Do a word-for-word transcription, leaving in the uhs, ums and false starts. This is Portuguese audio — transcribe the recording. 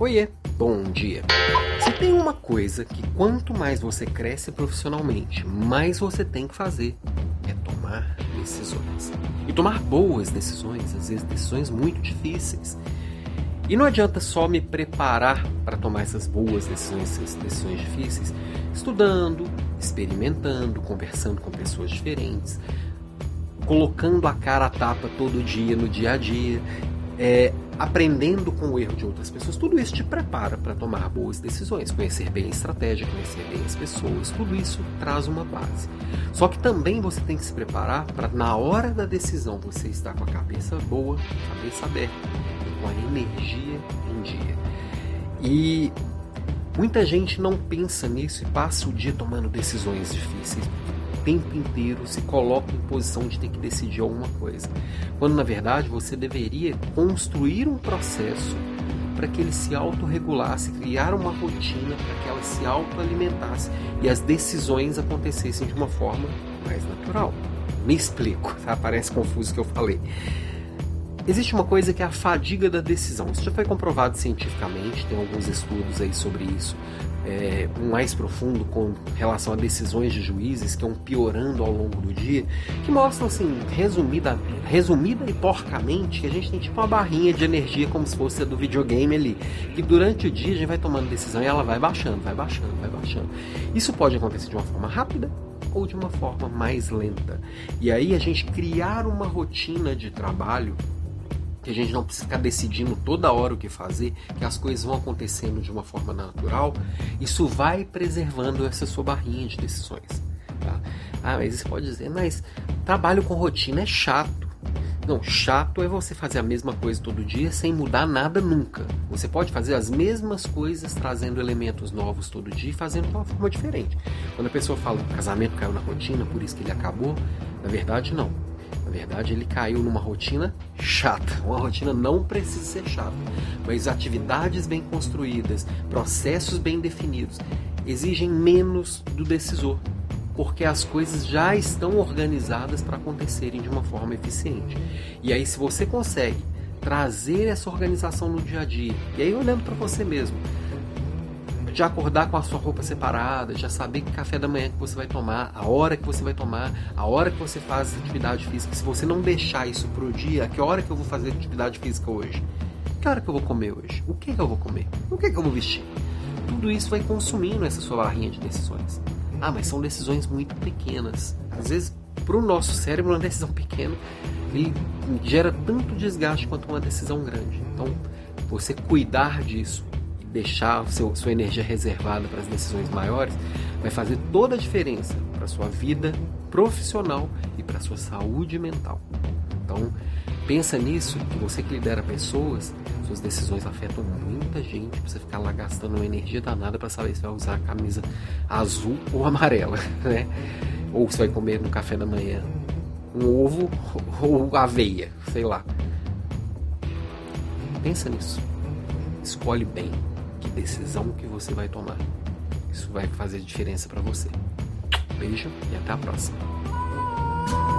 Oiê, bom dia. Se tem uma coisa que quanto mais você cresce profissionalmente, mais você tem que fazer, é tomar decisões. E tomar boas decisões, às vezes decisões muito difíceis. E não adianta só me preparar para tomar essas boas decisões, essas decisões difíceis, estudando, experimentando, conversando com pessoas diferentes, colocando a cara à tapa todo dia, no dia a dia, é, aprendendo com o erro de outras pessoas. Tudo isso te prepara para tomar boas decisões, conhecer bem a estratégia, conhecer bem as pessoas, tudo isso traz uma base. Só que também você tem que se preparar para, na hora da decisão, você estar com a cabeça boa, a cabeça aberta, e com a energia em dia. E muita gente não pensa nisso e passa o dia tomando decisões difíceis, o tempo inteiro se coloca em posição de ter que decidir alguma coisa, quando na verdade você deveria construir um processo para que ele se autorregulasse, criar uma rotina para que ela se autoalimentasse e as decisões acontecessem de uma forma mais natural. Me explico, tá? Parece confuso o que eu falei. Existe uma coisa que é a fadiga da decisão. Isso já foi comprovado cientificamente, tem alguns estudos aí sobre isso, é, um mais profundo com relação a decisões de juízes que vão piorando ao longo do dia, que mostram, assim, resumida, resumida e porcamente, que a gente tem tipo uma barrinha de energia como se fosse a do videogame ali, que durante o dia a gente vai tomando decisão e ela vai baixando, vai baixando, vai baixando. Isso pode acontecer de uma forma rápida ou de uma forma mais lenta. E aí a gente criar uma rotina de trabalho que a gente não precisa ficar decidindo toda hora o que fazer, que as coisas vão acontecendo de uma forma natural, isso vai preservando essa sua barrinha de decisões. Tá? Ah, mas você pode dizer, mas trabalho com rotina é chato. Não, chato é você fazer a mesma coisa todo dia sem mudar nada nunca. Você pode fazer as mesmas coisas trazendo elementos novos todo dia e fazendo de uma forma diferente. Quando a pessoa fala que o casamento caiu na rotina, por isso que ele acabou, na verdade não. Na verdade, ele caiu numa rotina chata. Uma rotina não precisa ser chata, mas atividades bem construídas, processos bem definidos, exigem menos do decisor, porque as coisas já estão organizadas para acontecerem de uma forma eficiente. E aí, se você consegue trazer essa organização no dia a dia, e aí olhando para você mesmo, já acordar com a sua roupa separada, já saber que café da manhã que você vai tomar, a hora que você vai tomar, a hora que você faz atividade física. Se você não deixar isso para o dia, a que hora que eu vou fazer atividade física hoje? Que hora que eu vou comer hoje? O que que eu vou comer? O que que eu vou vestir? Tudo isso vai consumindo essa sua barrinha de decisões. Ah, mas são decisões muito pequenas. Às vezes, para o nosso cérebro, uma decisão pequena, ele gera tanto desgaste quanto uma decisão grande. Então, você cuidar disso, deixar seu, sua energia reservada para as decisões maiores, vai fazer toda a diferença para a sua vida profissional e para a sua saúde mental. Então, pensa nisso, que você que lidera pessoas, suas decisões afetam muita gente, você ficar lá gastando uma energia danada para saber se vai usar a camisa azul ou amarela, né? Ou se vai comer no café da manhã um ovo ou aveia, sei lá. Pensa nisso. Escolhe bem que decisão que você vai tomar. Isso vai fazer diferença para você. Beijo e até a próxima.